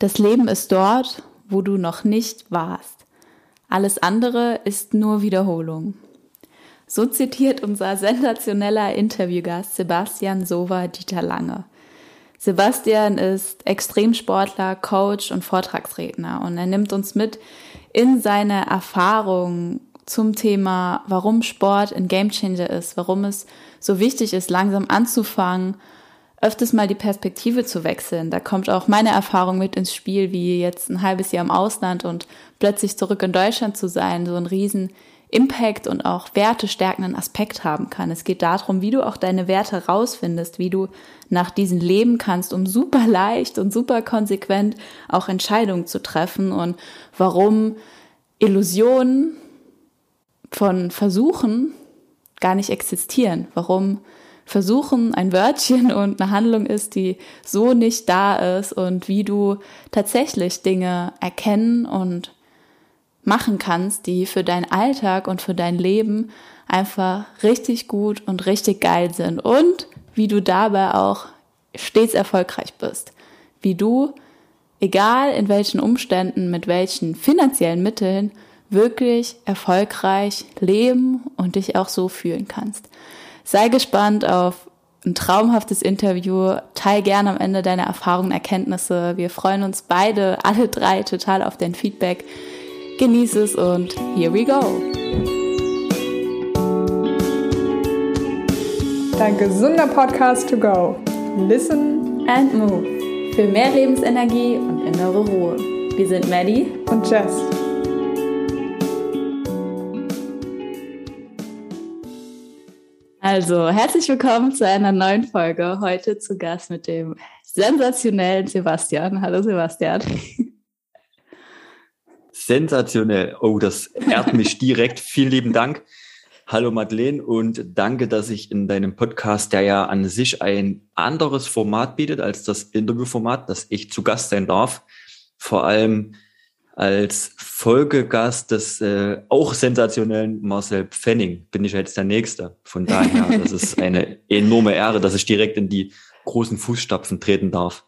Das Leben ist dort, wo du noch nicht warst. Alles andere ist nur Wiederholung. So zitiert unser sensationeller Interviewgast Sebastian Sova Dieter Lange. Sebastian ist Extremsportler, Coach und Vortragsredner und er nimmt uns mit in seine Erfahrungen zum Thema, warum Sport ein Gamechanger ist, warum es so wichtig ist, langsam anzufangen, öfters mal die Perspektive zu wechseln. Da kommt auch meine Erfahrung mit ins Spiel, wie jetzt ein halbes Jahr im Ausland und plötzlich zurück in Deutschland zu sein, so einen riesen Impact und auch wertestärkenden Aspekt haben kann. Es geht darum, wie du auch deine Werte rausfindest, wie du nach diesen leben kannst, um super leicht und super konsequent auch Entscheidungen zu treffen und warum Illusionen von Versuchen gar nicht existieren, warum Versuchen ein Wörtchen und eine Handlung ist, die so nicht da ist und wie du tatsächlich Dinge erkennen und machen kannst, die für deinen Alltag und für dein Leben einfach richtig gut und richtig geil sind und wie du dabei auch stets erfolgreich bist, wie du, egal in welchen Umständen, mit welchen finanziellen Mitteln, wirklich erfolgreich leben und dich auch so fühlen kannst. Sei gespannt auf ein traumhaftes Interview. Teil gerne am Ende deine Erfahrungen, Erkenntnisse. Wir freuen uns beide, alle drei, total auf dein Feedback. Genieß es und here we go! Dein gesunder Podcast to go. Listen and move. Für mehr Lebensenergie und innere Ruhe. Wir sind Maddie und Jess. Also, herzlich willkommen zu einer neuen Folge. Heute zu Gast mit dem sensationellen Sebastian. Hallo Sebastian. Sensationell. Oh, das ehrt mich direkt. Vielen lieben Dank. Hallo Madeleine und danke, dass ich in deinem Podcast, der ja an sich ein anderes Format bietet als das Interviewformat, dass ich zu Gast sein darf. Vor allem als Folgegast des auch sensationellen Marcel Pfenning bin ich jetzt der Nächste. Von daher, das ist eine enorme Ehre, dass ich direkt in die großen Fußstapfen treten darf.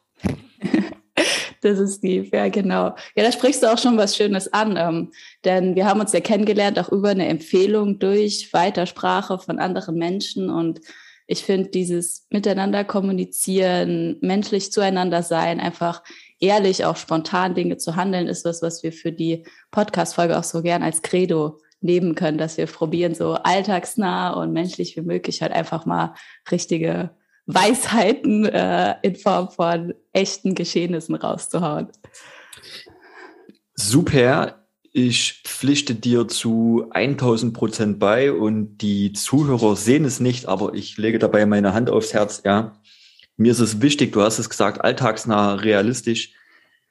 Das ist lieb, ja genau. Ja, da sprichst du auch schon was Schönes an, denn wir haben uns ja kennengelernt, auch über eine Empfehlung durch Weitersprache von anderen Menschen und ich finde dieses Miteinander kommunizieren, menschlich zueinander sein, einfach ehrlich, auch spontan Dinge zu handeln, ist was, was wir für die Podcast-Folge auch so gern als Credo nehmen können, dass wir probieren, so alltagsnah und menschlich wie möglich halt einfach mal richtige Weisheiten in Form von echten Geschehnissen rauszuhauen. Super, ich pflichte dir zu 1000% bei und die Zuhörer sehen es nicht, aber ich lege dabei meine Hand aufs Herz, ja. Mir ist es wichtig, du hast es gesagt, alltagsnah, realistisch,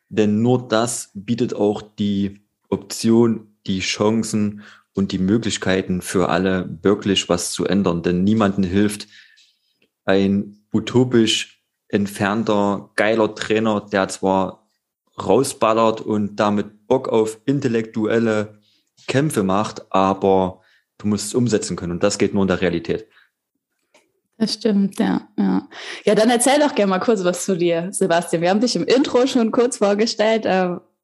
denn nur das bietet auch die Option, die Chancen und die Möglichkeiten für alle wirklich was zu ändern, denn niemandem hilft ein utopisch entfernter, geiler Trainer, der zwar rausballert und damit Bock auf intellektuelle Kämpfe macht, aber du musst es umsetzen können und das geht nur in der Realität. Das stimmt, ja. Ja, dann erzähl doch gerne mal kurz was zu dir, Sebastian. Wir haben dich im Intro schon kurz vorgestellt.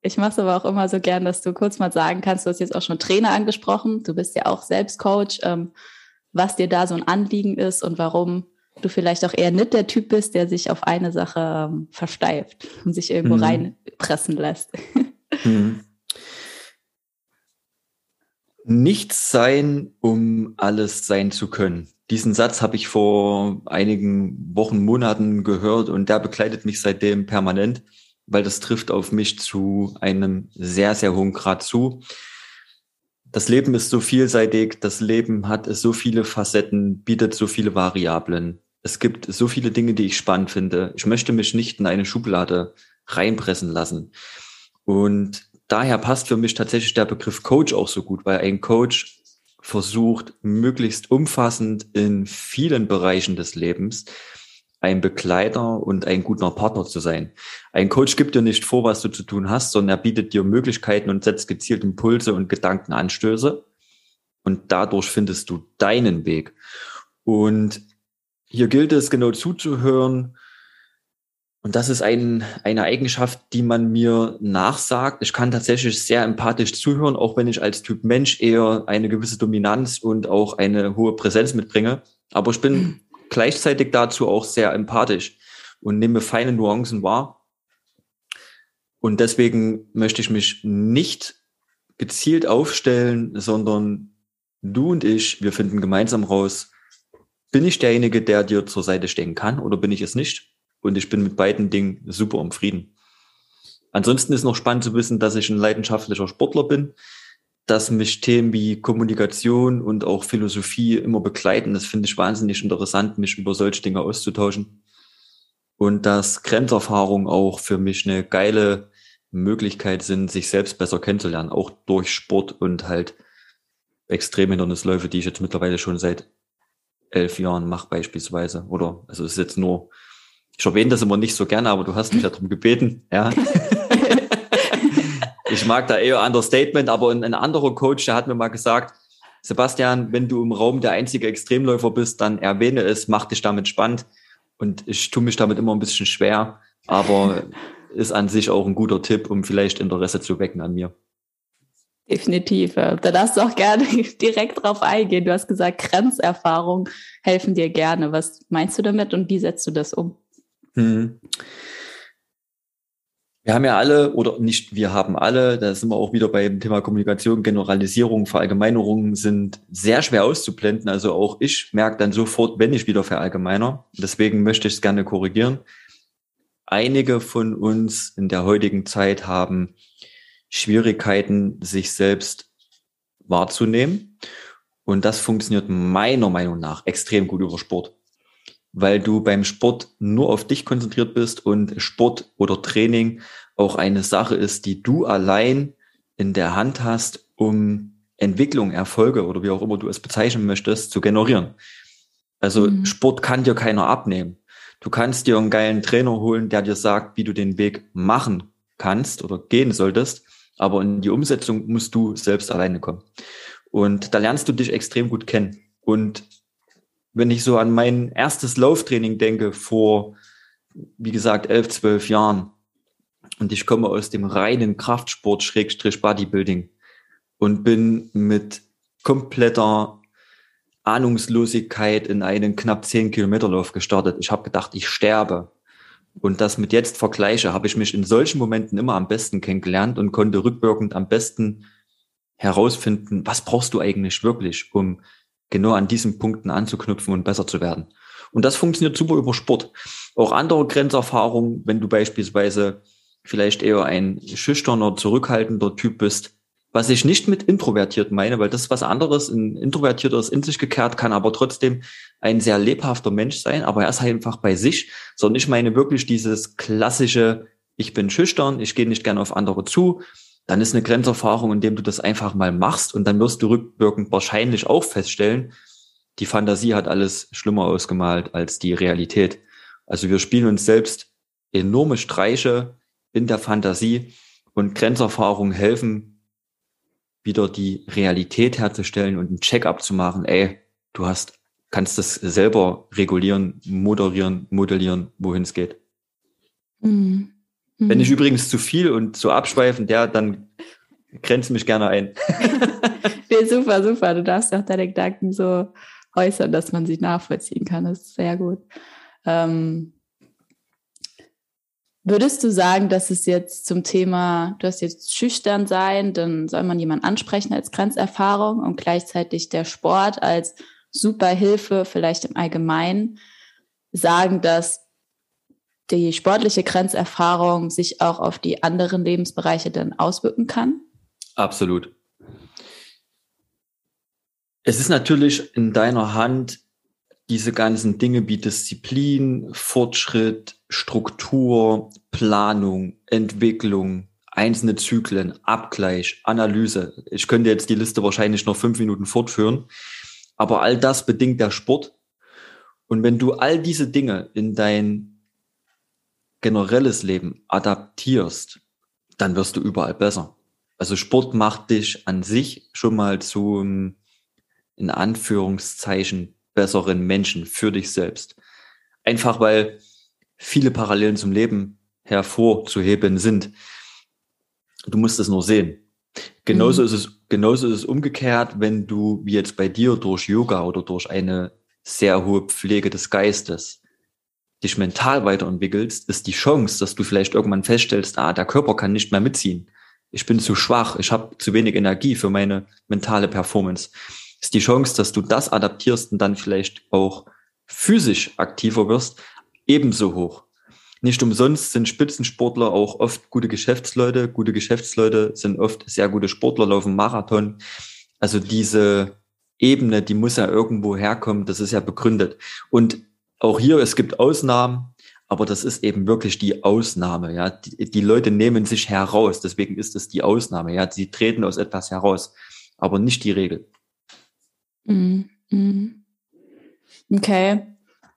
Ich mache es aber auch immer so gern, dass du kurz mal sagen kannst, du hast jetzt auch schon Trainer angesprochen. Du bist ja auch selbst Coach. Was dir da so ein Anliegen ist und warum du vielleicht auch eher nicht der Typ bist, der sich auf eine Sache versteift und sich irgendwo reinpressen lässt. Nichts sein, um alles sein zu können. Diesen Satz habe ich vor einigen Wochen, Monaten gehört und der begleitet mich seitdem permanent, weil das trifft auf mich zu einem sehr, sehr hohen Grad zu. Das Leben ist so vielseitig, das Leben hat so viele Facetten, bietet so viele Variablen. Es gibt so viele Dinge, die ich spannend finde. Ich möchte mich nicht in eine Schublade reinpressen lassen. Und daher passt für mich tatsächlich der Begriff Coach auch so gut, weil ein Coach versucht, möglichst umfassend in vielen Bereichen des Lebens ein Begleiter und ein guter Partner zu sein. Ein Coach gibt dir nicht vor, was du zu tun hast, sondern er bietet dir Möglichkeiten und setzt gezielt Impulse und Gedankenanstöße und dadurch findest du deinen Weg. Und hier gilt es, genau zuzuhören, Und das ist eine Eigenschaft, die man mir nachsagt. Ich kann tatsächlich sehr empathisch zuhören, auch wenn ich als Typ Mensch eher eine gewisse Dominanz und auch eine hohe Präsenz mitbringe. Aber ich bin gleichzeitig dazu auch sehr empathisch und nehme feine Nuancen wahr. Und deswegen möchte ich mich nicht gezielt aufstellen, sondern du und ich, wir finden gemeinsam raus, bin ich derjenige, der dir zur Seite stehen kann oder bin ich es nicht? Und ich bin mit beiden Dingen super im Frieden. Ansonsten ist noch spannend zu wissen, dass ich ein leidenschaftlicher Sportler bin, dass mich Themen wie Kommunikation und auch Philosophie immer begleiten. Das finde ich wahnsinnig interessant, mich über solche Dinge auszutauschen. Und dass Grenzerfahrungen auch für mich eine geile Möglichkeit sind, sich selbst besser kennenzulernen, auch durch Sport und halt Extremhindernisläufe, die ich jetzt mittlerweile schon seit 11 Jahren mache beispielsweise. Oder, also es ist jetzt nur... Ich erwähne das immer nicht so gerne, aber du hast mich ja darum gebeten. Ja. Ich mag da eher Understatement, aber ein anderer Coach, der hat mir mal gesagt, Sebastian, wenn du im Raum der einzige Extremläufer bist, dann erwähne es, mach dich damit spannend. Und ich tue mich damit immer ein bisschen schwer, aber ist an sich auch ein guter Tipp, um vielleicht Interesse zu wecken an mir. Definitiv. Da darfst du auch gerne direkt drauf eingehen. Du hast gesagt, Grenzerfahrungen helfen dir gerne. Was meinst du damit und wie setzt du das um? Wir haben ja alle, oder nicht wir haben alle, da sind wir auch wieder beim Thema Kommunikation, Generalisierung, Verallgemeinerungen sind sehr schwer auszublenden. Also auch ich merke dann sofort, wenn ich wieder verallgemeiner. Deswegen möchte ich es gerne korrigieren. Einige von uns in der heutigen Zeit haben Schwierigkeiten, sich selbst wahrzunehmen. Und das funktioniert meiner Meinung nach extrem gut über Sport. Weil du beim Sport nur auf dich konzentriert bist und Sport oder Training auch eine Sache ist, die du allein in der Hand hast, um Entwicklung, Erfolge oder wie auch immer du es bezeichnen möchtest, zu generieren. Also Sport kann dir keiner abnehmen. Du kannst dir einen geilen Trainer holen, der dir sagt, wie du den Weg machen kannst oder gehen solltest, aber in die Umsetzung musst du selbst alleine kommen. Und da lernst du dich extrem gut kennen. Und wenn ich so an mein erstes Lauftraining denke, vor, wie gesagt, 11, 12 Jahren, und ich komme aus dem reinen Kraftsport / Bodybuilding und bin mit kompletter Ahnungslosigkeit in einen knapp 10-Kilometer-Lauf gestartet. Ich habe gedacht, ich sterbe. Und das mit jetzt vergleiche, habe ich mich in solchen Momenten immer am besten kennengelernt und konnte rückwirkend am besten herausfinden, was brauchst du eigentlich wirklich, um genau an diesen Punkten anzuknüpfen und besser zu werden. Und das funktioniert super über Sport. Auch andere Grenzerfahrungen, wenn du beispielsweise vielleicht eher ein schüchterner, zurückhaltender Typ bist, was ich nicht mit introvertiert meine, weil das ist was anderes. Ein Introvertierter ist in sich gekehrt, kann aber trotzdem ein sehr lebhafter Mensch sein, aber er ist halt einfach bei sich, sondern ich meine wirklich dieses klassische, ich bin schüchtern, ich gehe nicht gerne auf andere zu. Dann ist eine Grenzerfahrung, indem du das einfach mal machst und dann wirst du rückwirkend wahrscheinlich auch feststellen, die Fantasie hat alles schlimmer ausgemalt als die Realität. Also wir spielen uns selbst enorme Streiche in der Fantasie und Grenzerfahrungen helfen, wieder die Realität herzustellen und einen Check-up zu machen. Ey, du kannst das selber regulieren, moderieren, modellieren, wohin es geht. Mhm. Wenn ich übrigens zu viel und zu abschweifend, ja, dann grenze mich gerne ein. Nee, super, super. Du darfst auch deine Gedanken so äußern, dass man sie nachvollziehen kann. Das ist sehr gut. Würdest du sagen, dass es jetzt zum Thema, du hast jetzt schüchtern sein, dann soll man jemanden ansprechen als Grenzerfahrung und gleichzeitig der Sport als super Hilfe, vielleicht im Allgemeinen, sagen, dass die sportliche Grenzerfahrung sich auch auf die anderen Lebensbereiche dann auswirken kann? Absolut. Es ist natürlich in deiner Hand, diese ganzen Dinge wie Disziplin, Fortschritt, Struktur, Planung, Entwicklung, einzelne Zyklen, Abgleich, Analyse. Ich könnte jetzt die Liste wahrscheinlich noch 5 Minuten fortführen, aber all das bedingt der Sport. Und wenn du all diese Dinge in dein generelles Leben adaptierst, dann wirst du überall besser. Also Sport macht dich an sich schon mal zum, in Anführungszeichen, besseren Menschen für dich selbst. Einfach weil viele Parallelen zum Leben hervorzuheben sind. Du musst es nur sehen. Genauso ist es umgekehrt, wenn du, wie jetzt bei dir, durch Yoga oder durch eine sehr hohe Pflege des Geistes dich mental weiterentwickelst, ist die Chance, dass du vielleicht irgendwann feststellst, der Körper kann nicht mehr mitziehen. Ich bin zu schwach, ich habe zu wenig Energie für meine mentale Performance. Ist die Chance, dass du das adaptierst und dann vielleicht auch physisch aktiver wirst, ebenso hoch. Nicht umsonst sind Spitzensportler auch oft gute Geschäftsleute. Gute Geschäftsleute sind oft sehr gute Sportler, laufen Marathon. Also diese Ebene, die muss ja irgendwo herkommen, das ist ja begründet. Und auch hier, es gibt Ausnahmen, aber das ist eben wirklich die Ausnahme. Ja, die Leute nehmen sich heraus, deswegen ist es die Ausnahme. Ja, sie treten aus etwas heraus, aber nicht die Regel. Okay.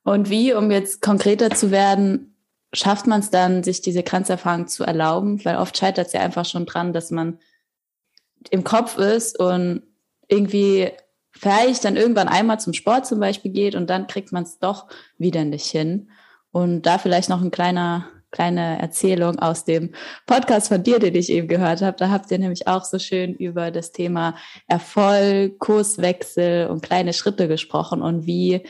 Und wie, um jetzt konkreter zu werden, schafft man es dann, sich diese Grenzerfahrung zu erlauben? Weil oft scheitert es ja einfach schon dran, dass man im Kopf ist und irgendwie vielleicht dann irgendwann einmal zum Sport zum Beispiel geht und dann kriegt man es doch wieder nicht hin. Und da vielleicht noch eine kleine Erzählung aus dem Podcast von dir, den ich eben gehört habe. Da habt ihr nämlich auch so schön über das Thema Erfolg, Kurswechsel und kleine Schritte gesprochen und wie,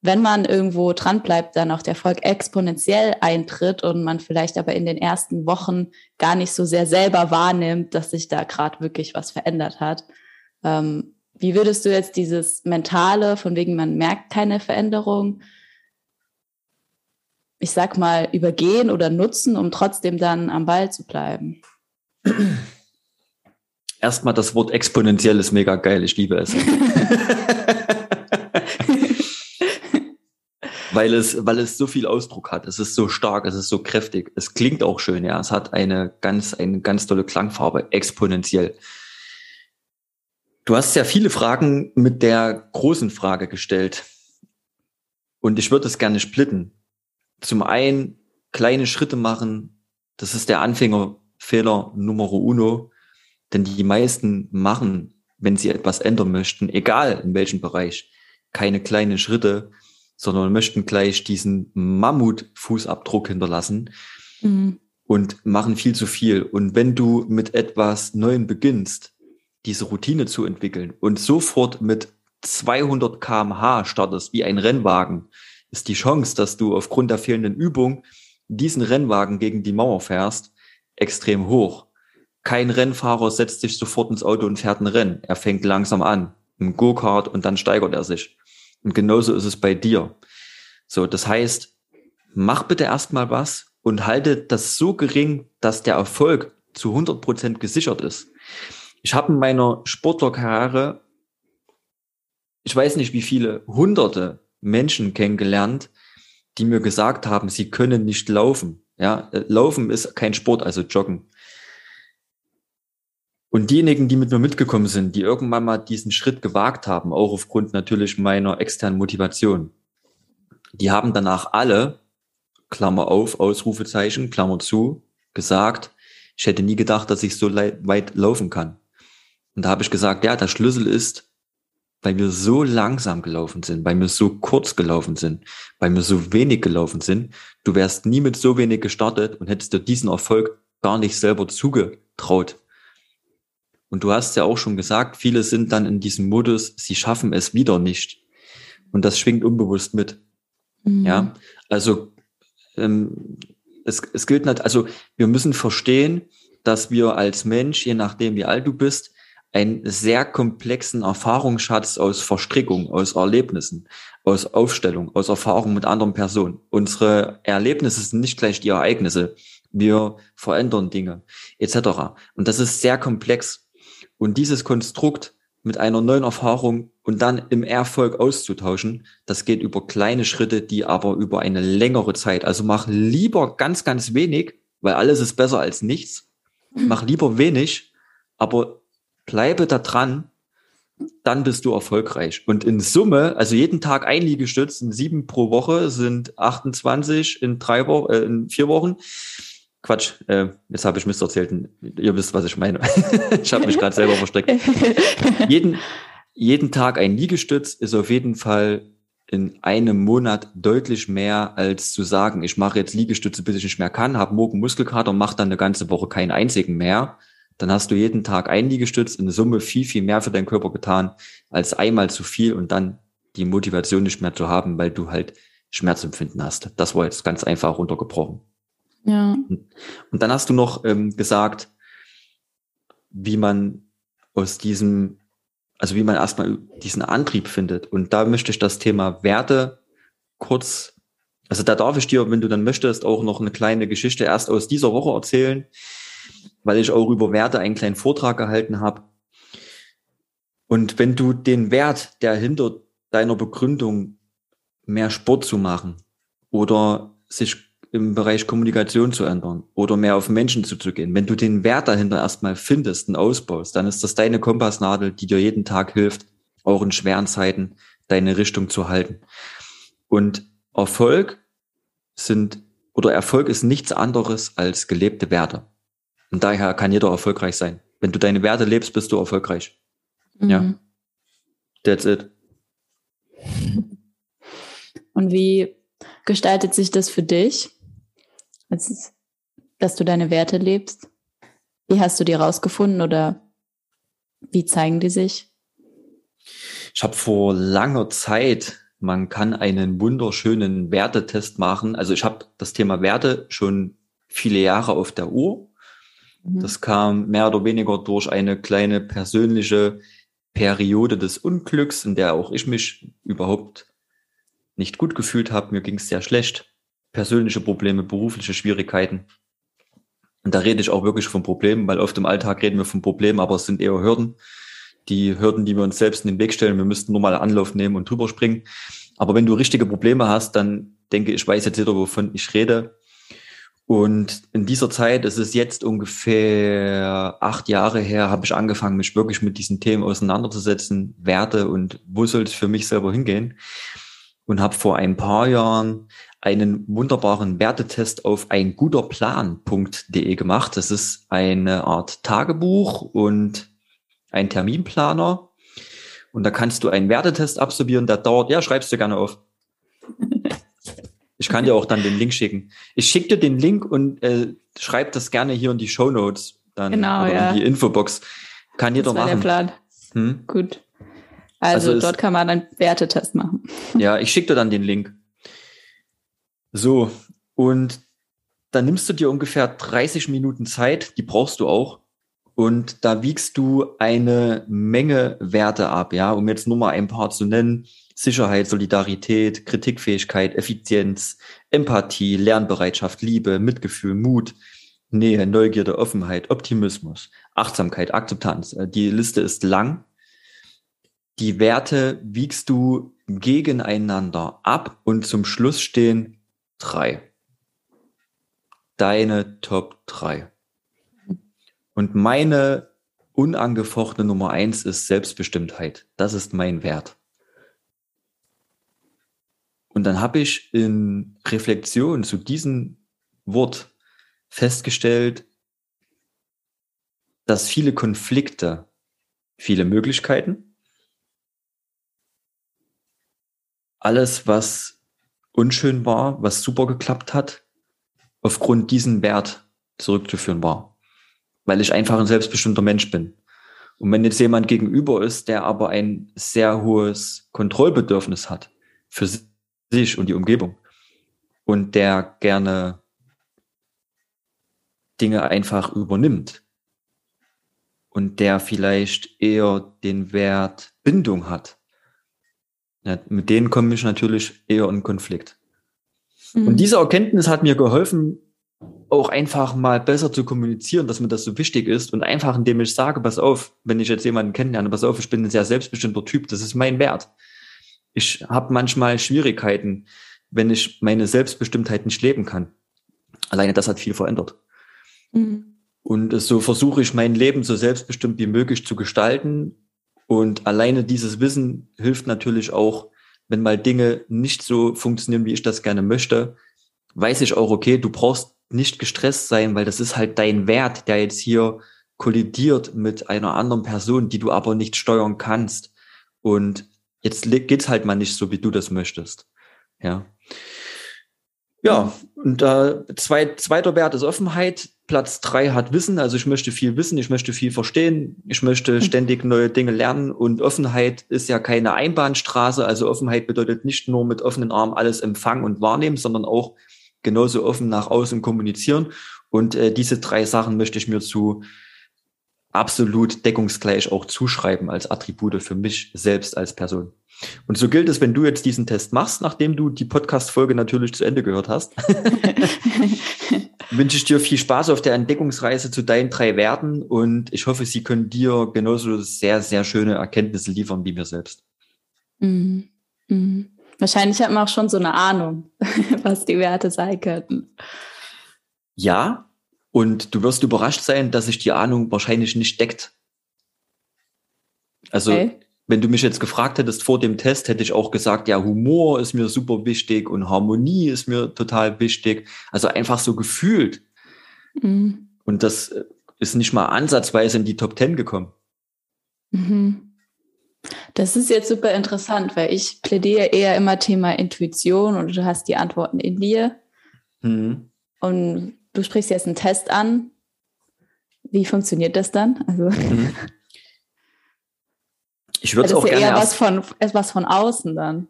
wenn man irgendwo dran bleibt, dann auch der Erfolg exponentiell eintritt und man vielleicht aber in den ersten Wochen gar nicht so sehr selber wahrnimmt, dass sich da gerade wirklich was verändert hat. Wie würdest du jetzt dieses Mentale, von wegen man merkt keine Veränderung, ich sag mal, übergehen oder nutzen, um trotzdem dann am Ball zu bleiben? Erstmal das Wort exponentiell ist mega geil, ich liebe es. Weil es so viel Ausdruck hat, es ist so stark, es ist so kräftig, es klingt auch schön, ja, es hat eine ganz tolle Klangfarbe, exponentiell. Du hast ja viele Fragen mit der großen Frage gestellt und ich würde es gerne splitten. Zum einen kleine Schritte machen, das ist der Anfängerfehler Numero uno, denn die meisten machen, wenn sie etwas ändern möchten, egal in welchem Bereich, keine kleinen Schritte, sondern möchten gleich diesen Mammutfußabdruck hinterlassen und machen viel zu viel. Und wenn du mit etwas Neuem beginnst, diese Routine zu entwickeln und sofort mit 200 km/h startest, wie ein Rennwagen, ist die Chance, dass du aufgrund der fehlenden Übung diesen Rennwagen gegen die Mauer fährst, extrem hoch. Kein Rennfahrer setzt sich sofort ins Auto und fährt ein Rennen. Er fängt langsam an, im Go-Kart, und dann steigert er sich. Und genauso ist es bei dir. So, das heißt, mach bitte erstmal was und halte das so gering, dass der Erfolg zu 100% gesichert ist. Ich habe in meiner Sportlerkarriere, ich weiß nicht wie viele hunderte Menschen kennengelernt, die mir gesagt haben, sie können nicht laufen. Ja, Laufen ist kein Sport, also Joggen. Und diejenigen, die mit mir mitgekommen sind, die irgendwann mal diesen Schritt gewagt haben, auch aufgrund natürlich meiner externen Motivation, die haben danach alle, Klammer auf, Ausrufezeichen, Klammer zu, gesagt, ich hätte nie gedacht, dass ich so weit laufen kann. Und da habe ich gesagt, ja, der Schlüssel ist, weil wir so langsam gelaufen sind, weil wir so kurz gelaufen sind, weil wir so wenig gelaufen sind, du wärst nie mit so wenig gestartet und hättest dir diesen Erfolg gar nicht selber zugetraut. Und du hast ja auch schon gesagt, viele sind dann in diesem Modus, sie schaffen es wieder nicht. Und das schwingt unbewusst mit. Mhm. Ja, also es gilt nicht, also wir müssen verstehen, dass wir als Mensch, je nachdem wie alt du bist, einen sehr komplexen Erfahrungsschatz aus Verstrickung, aus Erlebnissen, aus Aufstellung, aus Erfahrung mit anderen Personen. Unsere Erlebnisse sind nicht gleich die Ereignisse. Wir verändern Dinge, etc. Und das ist sehr komplex. Und dieses Konstrukt mit einer neuen Erfahrung und dann im Erfolg auszutauschen, das geht über kleine Schritte, die aber über eine längere Zeit. Also mach lieber ganz, ganz wenig, weil alles ist besser als nichts. Mach lieber wenig, aber bleibe da dran, dann bist du erfolgreich. Und in Summe, also jeden Tag ein Liegestütz, 7 pro Woche sind 28 in 4 Wochen. Quatsch, jetzt habe ich Mist erzählt. Ihr wisst, was ich meine. Ich habe mich gerade selber versteckt. Jeden Tag ein Liegestütz ist auf jeden Fall in einem Monat deutlich mehr, als zu sagen, ich mache jetzt Liegestütze, bis ich nicht mehr kann, habe morgen Muskelkater und mache dann eine ganze Woche keinen einzigen mehr. Dann hast du jeden Tag einen Liegestütz, in Summe viel, viel mehr für deinen Körper getan, als einmal zu viel und dann die Motivation nicht mehr zu haben, weil du halt Schmerzempfinden hast. Das war jetzt ganz einfach runtergebrochen. Ja. Und dann hast du noch gesagt, wie man aus diesem, also wie man erstmal diesen Antrieb findet. Und da möchte ich das Thema Werte kurz, also da darf ich dir, wenn du dann möchtest, auch noch eine kleine Geschichte erst aus dieser Woche erzählen, weil ich auch über Werte einen kleinen Vortrag gehalten habe. Und wenn du den Wert, der hinter deiner Begründung, mehr Sport zu machen oder sich im Bereich Kommunikation zu ändern oder mehr auf Menschen zuzugehen, wenn du den Wert dahinter erstmal findest und ausbaust, dann ist das deine Kompassnadel, die dir jeden Tag hilft, auch in schweren Zeiten deine Richtung zu halten. Und Erfolg ist nichts anderes als gelebte Werte. Und daher kann jeder erfolgreich sein. Wenn du deine Werte lebst, bist du erfolgreich. Mhm. Ja. That's it. Und wie gestaltet sich das für dich, dass du deine Werte lebst? Wie hast du die rausgefunden oder wie zeigen die sich? Ich habe vor langer Zeit, man kann einen wunderschönen Wertetest machen. Also ich habe das Thema Werte schon viele Jahre auf der Uhr. Das kam mehr oder weniger durch eine kleine persönliche Periode des Unglücks, in der auch ich mich überhaupt nicht gut gefühlt habe. Mir ging es sehr schlecht. Persönliche Probleme, berufliche Schwierigkeiten. Und da rede ich auch wirklich von Problemen, weil oft im Alltag reden wir von Problemen, aber es sind eher Hürden. Die Hürden, die wir uns selbst in den Weg stellen. Wir müssten nur mal Anlauf nehmen und drüber springen. Aber wenn du richtige Probleme hast, dann denke ich, weiß jetzt jeder, wovon ich rede. Und in dieser Zeit, es ist jetzt ungefähr 8 Jahre her, habe ich angefangen, mich wirklich mit diesen Themen auseinanderzusetzen, Werte und wo soll es für mich selber hingehen. Und habe vor ein paar Jahren einen wunderbaren Wertetest auf einguterplan.de gemacht. Das ist eine Art Tagebuch und ein Terminplaner. Und da kannst du einen Wertetest absolvieren, der dauert, ja, schreibst du gerne auf. Ich kann dir auch dann den Link schicken. Ich schicke dir den Link und schreib das gerne hier in die Shownotes dann, genau, oder ja, in die Infobox. Kann jeder machen. Das war der Plan. Hm? Gut. Also dort kann man einen Wertetest machen. Ja, ich schicke dir dann den Link. So, und dann nimmst du dir ungefähr 30 Minuten Zeit, die brauchst du auch, und da wiegst du eine Menge Werte ab, ja, um jetzt nur mal ein paar zu nennen. Sicherheit, Solidarität, Kritikfähigkeit, Effizienz, Empathie, Lernbereitschaft, Liebe, Mitgefühl, Mut, Nähe, Neugierde, Offenheit, Optimismus, Achtsamkeit, Akzeptanz. Die Liste ist lang. Die Werte wiegst du gegeneinander ab und zum Schluss stehen 3. Deine Top 3. Und meine unangefochtene Nummer 1 ist Selbstbestimmtheit. Das ist mein Wert. Und dann habe ich in Reflexion zu diesem Wort festgestellt, dass viele Konflikte, viele Möglichkeiten, alles, was unschön war, was super geklappt hat, aufgrund diesem Wert zurückzuführen war. Weil ich einfach ein selbstbestimmter Mensch bin. Und wenn jetzt jemand gegenüber ist, der aber ein sehr hohes Kontrollbedürfnis hat für sich und die Umgebung und der gerne Dinge einfach übernimmt und der vielleicht eher den Wert Bindung hat, ja, mit denen komme ich natürlich eher in Konflikt. Mhm. Und diese Erkenntnis hat mir geholfen, auch einfach mal besser zu kommunizieren, dass mir das so wichtig ist, und einfach indem ich sage, pass auf, wenn ich jetzt jemanden kennenlerne, pass auf, ich bin ein sehr selbstbestimmter Typ, das ist mein Wert. Ich habe manchmal Schwierigkeiten, wenn ich meine Selbstbestimmtheit nicht leben kann. Alleine das hat viel verändert. Mhm. Und so versuche ich, mein Leben so selbstbestimmt wie möglich zu gestalten. Und alleine dieses Wissen hilft natürlich auch, wenn mal Dinge nicht so funktionieren, wie ich das gerne möchte, weiß ich auch, okay, du brauchst nicht gestresst sein, weil das ist halt dein Wert, der jetzt hier kollidiert mit einer anderen Person, die du aber nicht steuern kannst. Und Jetzt geht's halt mal nicht so, wie du das möchtest. Ja. Ja, und zweiter Wert ist Offenheit. Platz 3 hat Wissen. Also ich möchte viel wissen, ich möchte viel verstehen, ich möchte ständig neue Dinge lernen. Und Offenheit ist ja keine Einbahnstraße. Also Offenheit bedeutet nicht nur mit offenen Armen alles empfangen und wahrnehmen, sondern auch genauso offen nach außen kommunizieren. Und diese 3 Sachen möchte ich mir zu absolut deckungsgleich auch zuschreiben als Attribute für mich selbst als Person. Und so gilt es, wenn du jetzt diesen Test machst, nachdem du die Podcast-Folge natürlich zu Ende gehört hast, wünsche ich dir viel Spaß auf der Entdeckungsreise zu deinen 3 Werten und ich hoffe, sie können dir genauso sehr, sehr schöne Erkenntnisse liefern wie mir selbst. Mhm. Mhm. Wahrscheinlich hat man auch schon so eine Ahnung, was die Werte sein könnten. Ja, und du wirst überrascht sein, dass sich die Ahnung wahrscheinlich nicht deckt. Also, wenn du mich jetzt gefragt hättest vor dem Test, hätte ich auch gesagt, ja, Humor ist mir super wichtig und Harmonie ist mir total wichtig. Also einfach so gefühlt. Mhm. Und das ist nicht mal ansatzweise in die Top 10 gekommen. Mhm. Das ist jetzt super interessant, weil ich plädiere eher immer Thema Intuition und du hast die Antworten in dir. Mhm. Und du sprichst jetzt einen Test an. Wie funktioniert das dann? Also ich würde es auch gerne was von außen dann.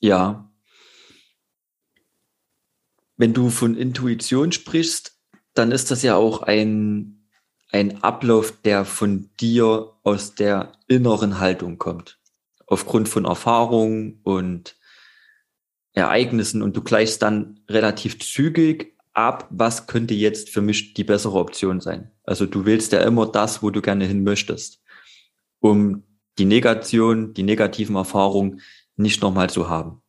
Ja. Wenn du von Intuition sprichst, dann ist das ja auch ein Ablauf, der von dir aus der inneren Haltung kommt. Aufgrund von Erfahrungen und Ereignissen. Und du gleichst dann relativ zügig ab, was könnte jetzt für mich die bessere Option sein. Also du wählst ja immer das, wo du gerne hin möchtest, um die Negation, die negativen Erfahrungen nicht nochmal zu haben.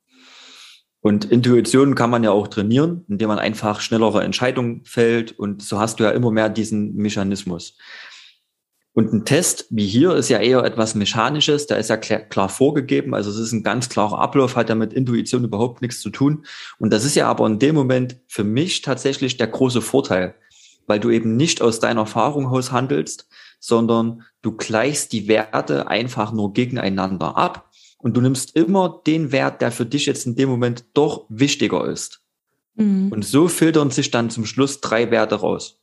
Und Intuition kann man ja auch trainieren, indem man einfach schnellere Entscheidungen fällt und so hast du ja immer mehr diesen Mechanismus. Und ein Test wie hier ist ja eher etwas Mechanisches, da ist ja klar vorgegeben, also es ist ein ganz klarer Ablauf, hat ja mit Intuition überhaupt nichts zu tun. Und das ist ja aber in dem Moment für mich tatsächlich der große Vorteil, weil du eben nicht aus deiner Erfahrung heraus handelst, sondern du gleichst die Werte einfach nur gegeneinander ab und du nimmst immer den Wert, der für dich jetzt in dem Moment doch wichtiger ist. Mhm. Und so filtern sich dann zum Schluss 3 Werte raus.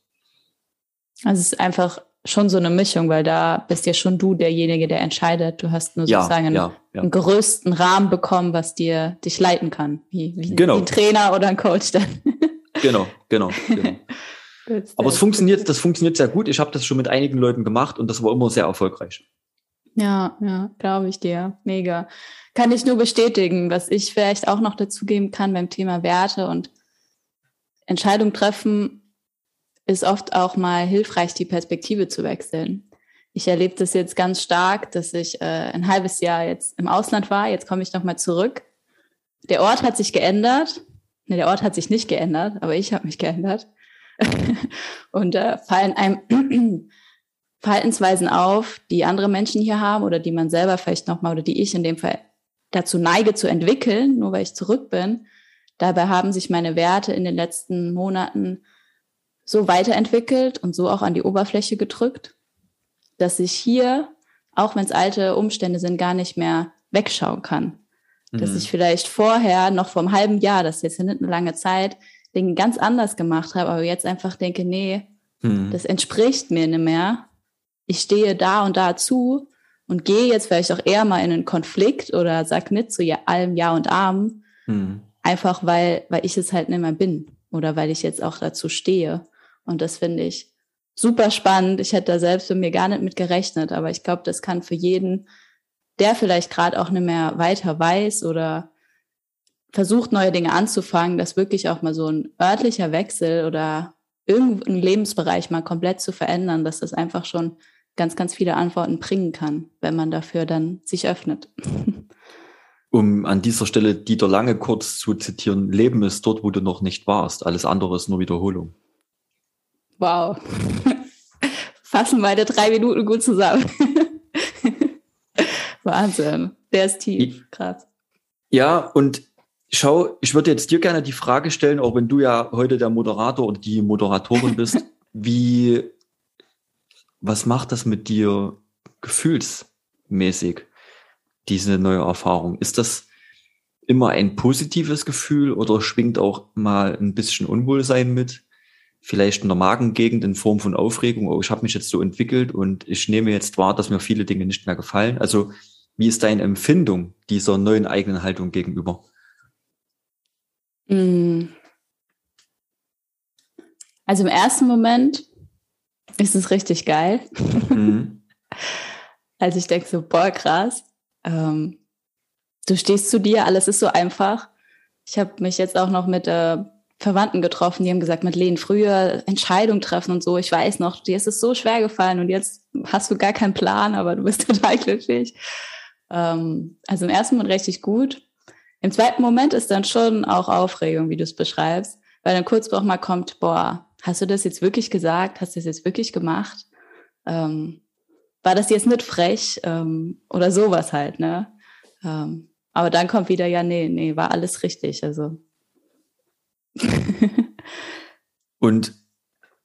Also es ist einfach schon so eine Mischung, weil da bist ja schon du derjenige, der entscheidet. Du hast nur sozusagen einen größten Rahmen bekommen, was dich leiten kann. Wie ein Trainer oder ein Coach dann. Genau. Aber das funktioniert sehr gut. Ich habe das schon mit einigen Leuten gemacht und das war immer sehr erfolgreich. Ja, glaube ich dir. Mega. Kann ich nur bestätigen, was ich vielleicht auch noch dazugeben kann beim Thema Werte und Entscheidung treffen, ist oft auch mal hilfreich, die Perspektive zu wechseln. Ich erlebe das jetzt ganz stark, dass ich ein halbes Jahr jetzt im Ausland war, jetzt komme ich nochmal zurück. Der Ort hat sich geändert. Ne, der Ort hat sich nicht geändert, aber ich habe mich geändert. Und da fallen einem Verhaltensweisen auf, die andere Menschen hier haben oder die man selber vielleicht nochmal oder die ich in dem Fall dazu neige zu entwickeln, nur weil ich zurück bin. Dabei haben sich meine Werte in den letzten Monaten so weiterentwickelt und so auch an die Oberfläche gedrückt, dass ich hier, auch wenn es alte Umstände sind, gar nicht mehr wegschauen kann. Mhm. Dass ich vielleicht vorher, noch vor einem halben Jahr, das ist jetzt nicht eine lange Zeit, Dinge ganz anders gemacht habe, aber jetzt einfach denke, nee, das entspricht mir nicht mehr. Ich stehe da und dazu und gehe jetzt vielleicht auch eher mal in einen Konflikt oder sag nicht zu allem Ja und Amen, einfach weil ich es halt nicht mehr bin oder weil ich jetzt auch dazu stehe. Und das finde ich super spannend. Ich hätte da selbst bei mir gar nicht mit gerechnet, aber ich glaube, das kann für jeden, der vielleicht gerade auch nicht mehr weiter weiß oder versucht, neue Dinge anzufangen, dass wirklich auch mal so ein örtlicher Wechsel oder irgendeinen Lebensbereich mal komplett zu verändern, dass das einfach schon ganz, ganz viele Antworten bringen kann, wenn man dafür dann sich öffnet. Um an dieser Stelle Dieter Lange kurz zu zitieren, Leben ist dort, wo du noch nicht warst. Alles andere ist nur Wiederholung. Wow. Fassen beide 3 Minuten gut zusammen. Wahnsinn. Der ist tief. Krass. Ja, und schau, ich würde jetzt dir gerne die Frage stellen, auch wenn du ja heute der Moderator und die Moderatorin bist, was macht das mit dir gefühlsmäßig? diese neue Erfahrung? Ist das immer ein positives Gefühl oder schwingt auch mal ein bisschen Unwohlsein mit? Vielleicht in der Magengegend in Form von Aufregung, oh, ich habe mich jetzt so entwickelt und ich nehme jetzt wahr, dass mir viele Dinge nicht mehr gefallen. Also wie ist deine Empfindung dieser neuen eigenen Haltung gegenüber? Also im ersten Moment ist es richtig geil. Mhm. Also ich denke so, boah, krass. Du stehst zu dir, alles ist so einfach. Ich habe mich jetzt auch noch mit Verwandten getroffen, die haben gesagt, Madeleine, früher Entscheidung treffen und so, ich weiß noch, dir ist es so schwer gefallen und jetzt hast du gar keinen Plan, aber du bist total glücklich. Also im ersten Moment richtig gut. Im zweiten Moment ist dann schon auch Aufregung, wie du es beschreibst, weil dann kurz auch mal kommt, boah, hast du das jetzt wirklich gesagt? Hast du das jetzt wirklich gemacht? War das jetzt nicht frech? Oder sowas halt, ne? Aber dann kommt wieder, ja, nee, war alles richtig, also. Und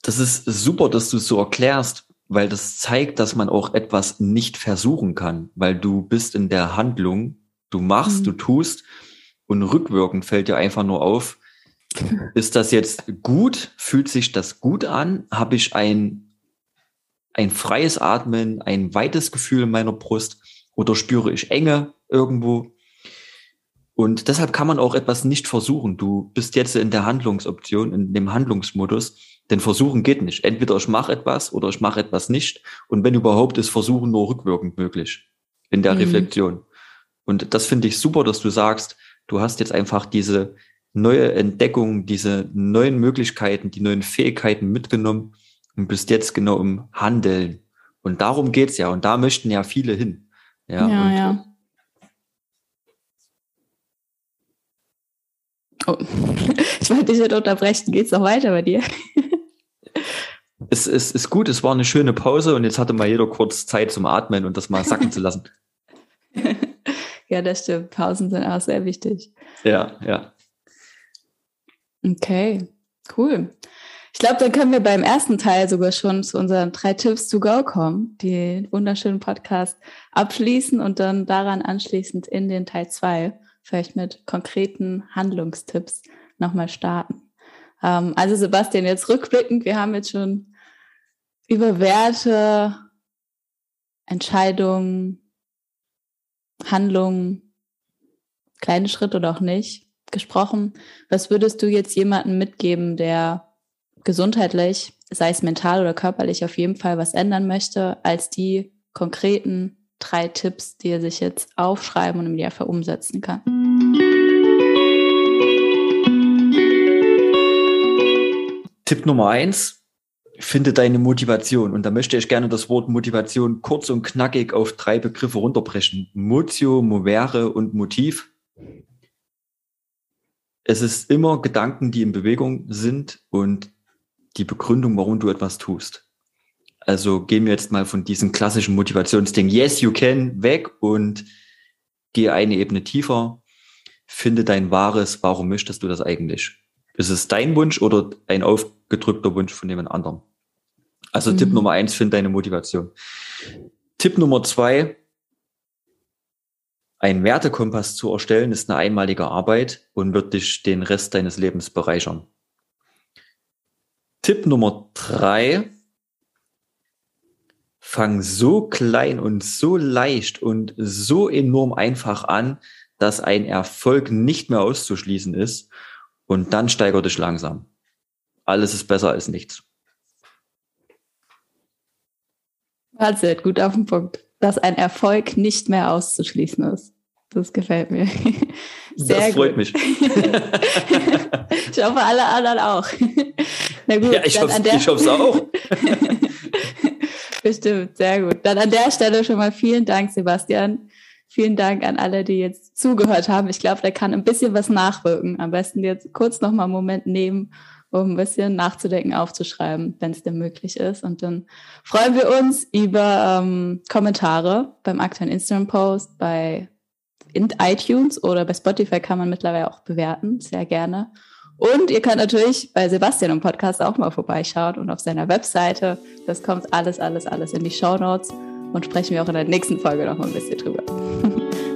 das ist super, dass du es so erklärst, weil das zeigt, dass man auch etwas nicht versuchen kann, weil du bist in der Handlung, du machst, du tust und rückwirkend fällt dir einfach nur auf, ist das jetzt gut, fühlt sich das gut an, habe ich ein freies Atmen, ein weites Gefühl in meiner Brust oder spüre ich Enge irgendwo? Und deshalb kann man auch etwas nicht versuchen. Du bist jetzt in der Handlungsoption, in dem Handlungsmodus, denn versuchen geht nicht. Entweder ich mache etwas oder ich mache etwas nicht. Und wenn überhaupt, ist Versuchen nur rückwirkend möglich in der Reflexion. Und das finde ich super, dass du sagst, du hast jetzt einfach diese neue Entdeckung, diese neuen Möglichkeiten, die neuen Fähigkeiten mitgenommen und bist jetzt genau im Handeln. Und darum geht's ja. Und da möchten ja viele hin. Ja. Oh. Ich wollte dich nicht unterbrechen. Geht's noch weiter bei dir? Es ist gut, es war eine schöne Pause und jetzt hatte mal jeder kurz Zeit zum Atmen und das mal sacken zu lassen. Ja, das stimmt. Pausen sind auch sehr wichtig. Ja. Okay, cool. Ich glaube, dann können wir beim ersten Teil sogar schon zu unseren 3 Tipps to go kommen, den wunderschönen Podcast abschließen und dann daran anschließend in den Teil 2 vielleicht mit konkreten Handlungstipps nochmal starten. Also Sebastian, jetzt rückblickend, wir haben jetzt schon über Werte, Entscheidungen, Handlungen, kleine Schritte oder auch nicht, gesprochen. Was würdest du jetzt jemandem mitgeben, der gesundheitlich, sei es mental oder körperlich, auf jeden Fall was ändern möchte, als die konkreten 3 Tipps, die er sich jetzt aufschreiben und im Idealfall umsetzen kann? Tipp Nummer 1, finde deine Motivation. Und da möchte ich gerne das Wort Motivation kurz und knackig auf 3 Begriffe runterbrechen. Motio, Movere und Motiv. Es ist immer Gedanken, die in Bewegung sind und die Begründung, warum du etwas tust. Also gehen wir jetzt mal von diesem klassischen Motivationsding, yes, you can, weg und geh eine Ebene tiefer, finde dein wahres, warum möchtest du das eigentlich? Ist es dein Wunsch oder ein aufgedrückter Wunsch von jemand anderem? Also Tipp Nummer 1, finde deine Motivation. Tipp Nummer 2, einen Wertekompass zu erstellen, ist eine einmalige Arbeit und wird dich den Rest deines Lebens bereichern. Tipp Nummer 3, fang so klein und so leicht und so enorm einfach an, dass ein Erfolg nicht mehr auszuschließen ist und dann steigere dich langsam. Alles ist besser als nichts. Wahnsinn, gut auf den Punkt. Dass ein Erfolg nicht mehr auszuschließen ist. Das gefällt mir. Sehr gut. Das freut mich. Ich hoffe, alle anderen auch. Na gut, ja, ich hoffe es auch. Bestimmt, sehr gut. Dann an der Stelle schon mal vielen Dank, Sebastian. Vielen Dank an alle, die jetzt zugehört haben. Ich glaube, da kann ein bisschen was nachwirken. Am besten jetzt kurz nochmal einen Moment nehmen, um ein bisschen nachzudenken, aufzuschreiben, wenn es denn möglich ist. Und dann freuen wir uns über Kommentare beim aktuellen Instagram-Post, bei iTunes oder bei Spotify kann man mittlerweile auch bewerten, sehr gerne. Und ihr könnt natürlich bei Sebastian im Podcast auch mal vorbeischauen und auf seiner Webseite. Das kommt alles in die Shownotes und sprechen wir auch in der nächsten Folge noch mal ein bisschen drüber.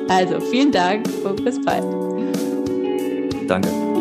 Also vielen Dank und bis bald. Danke.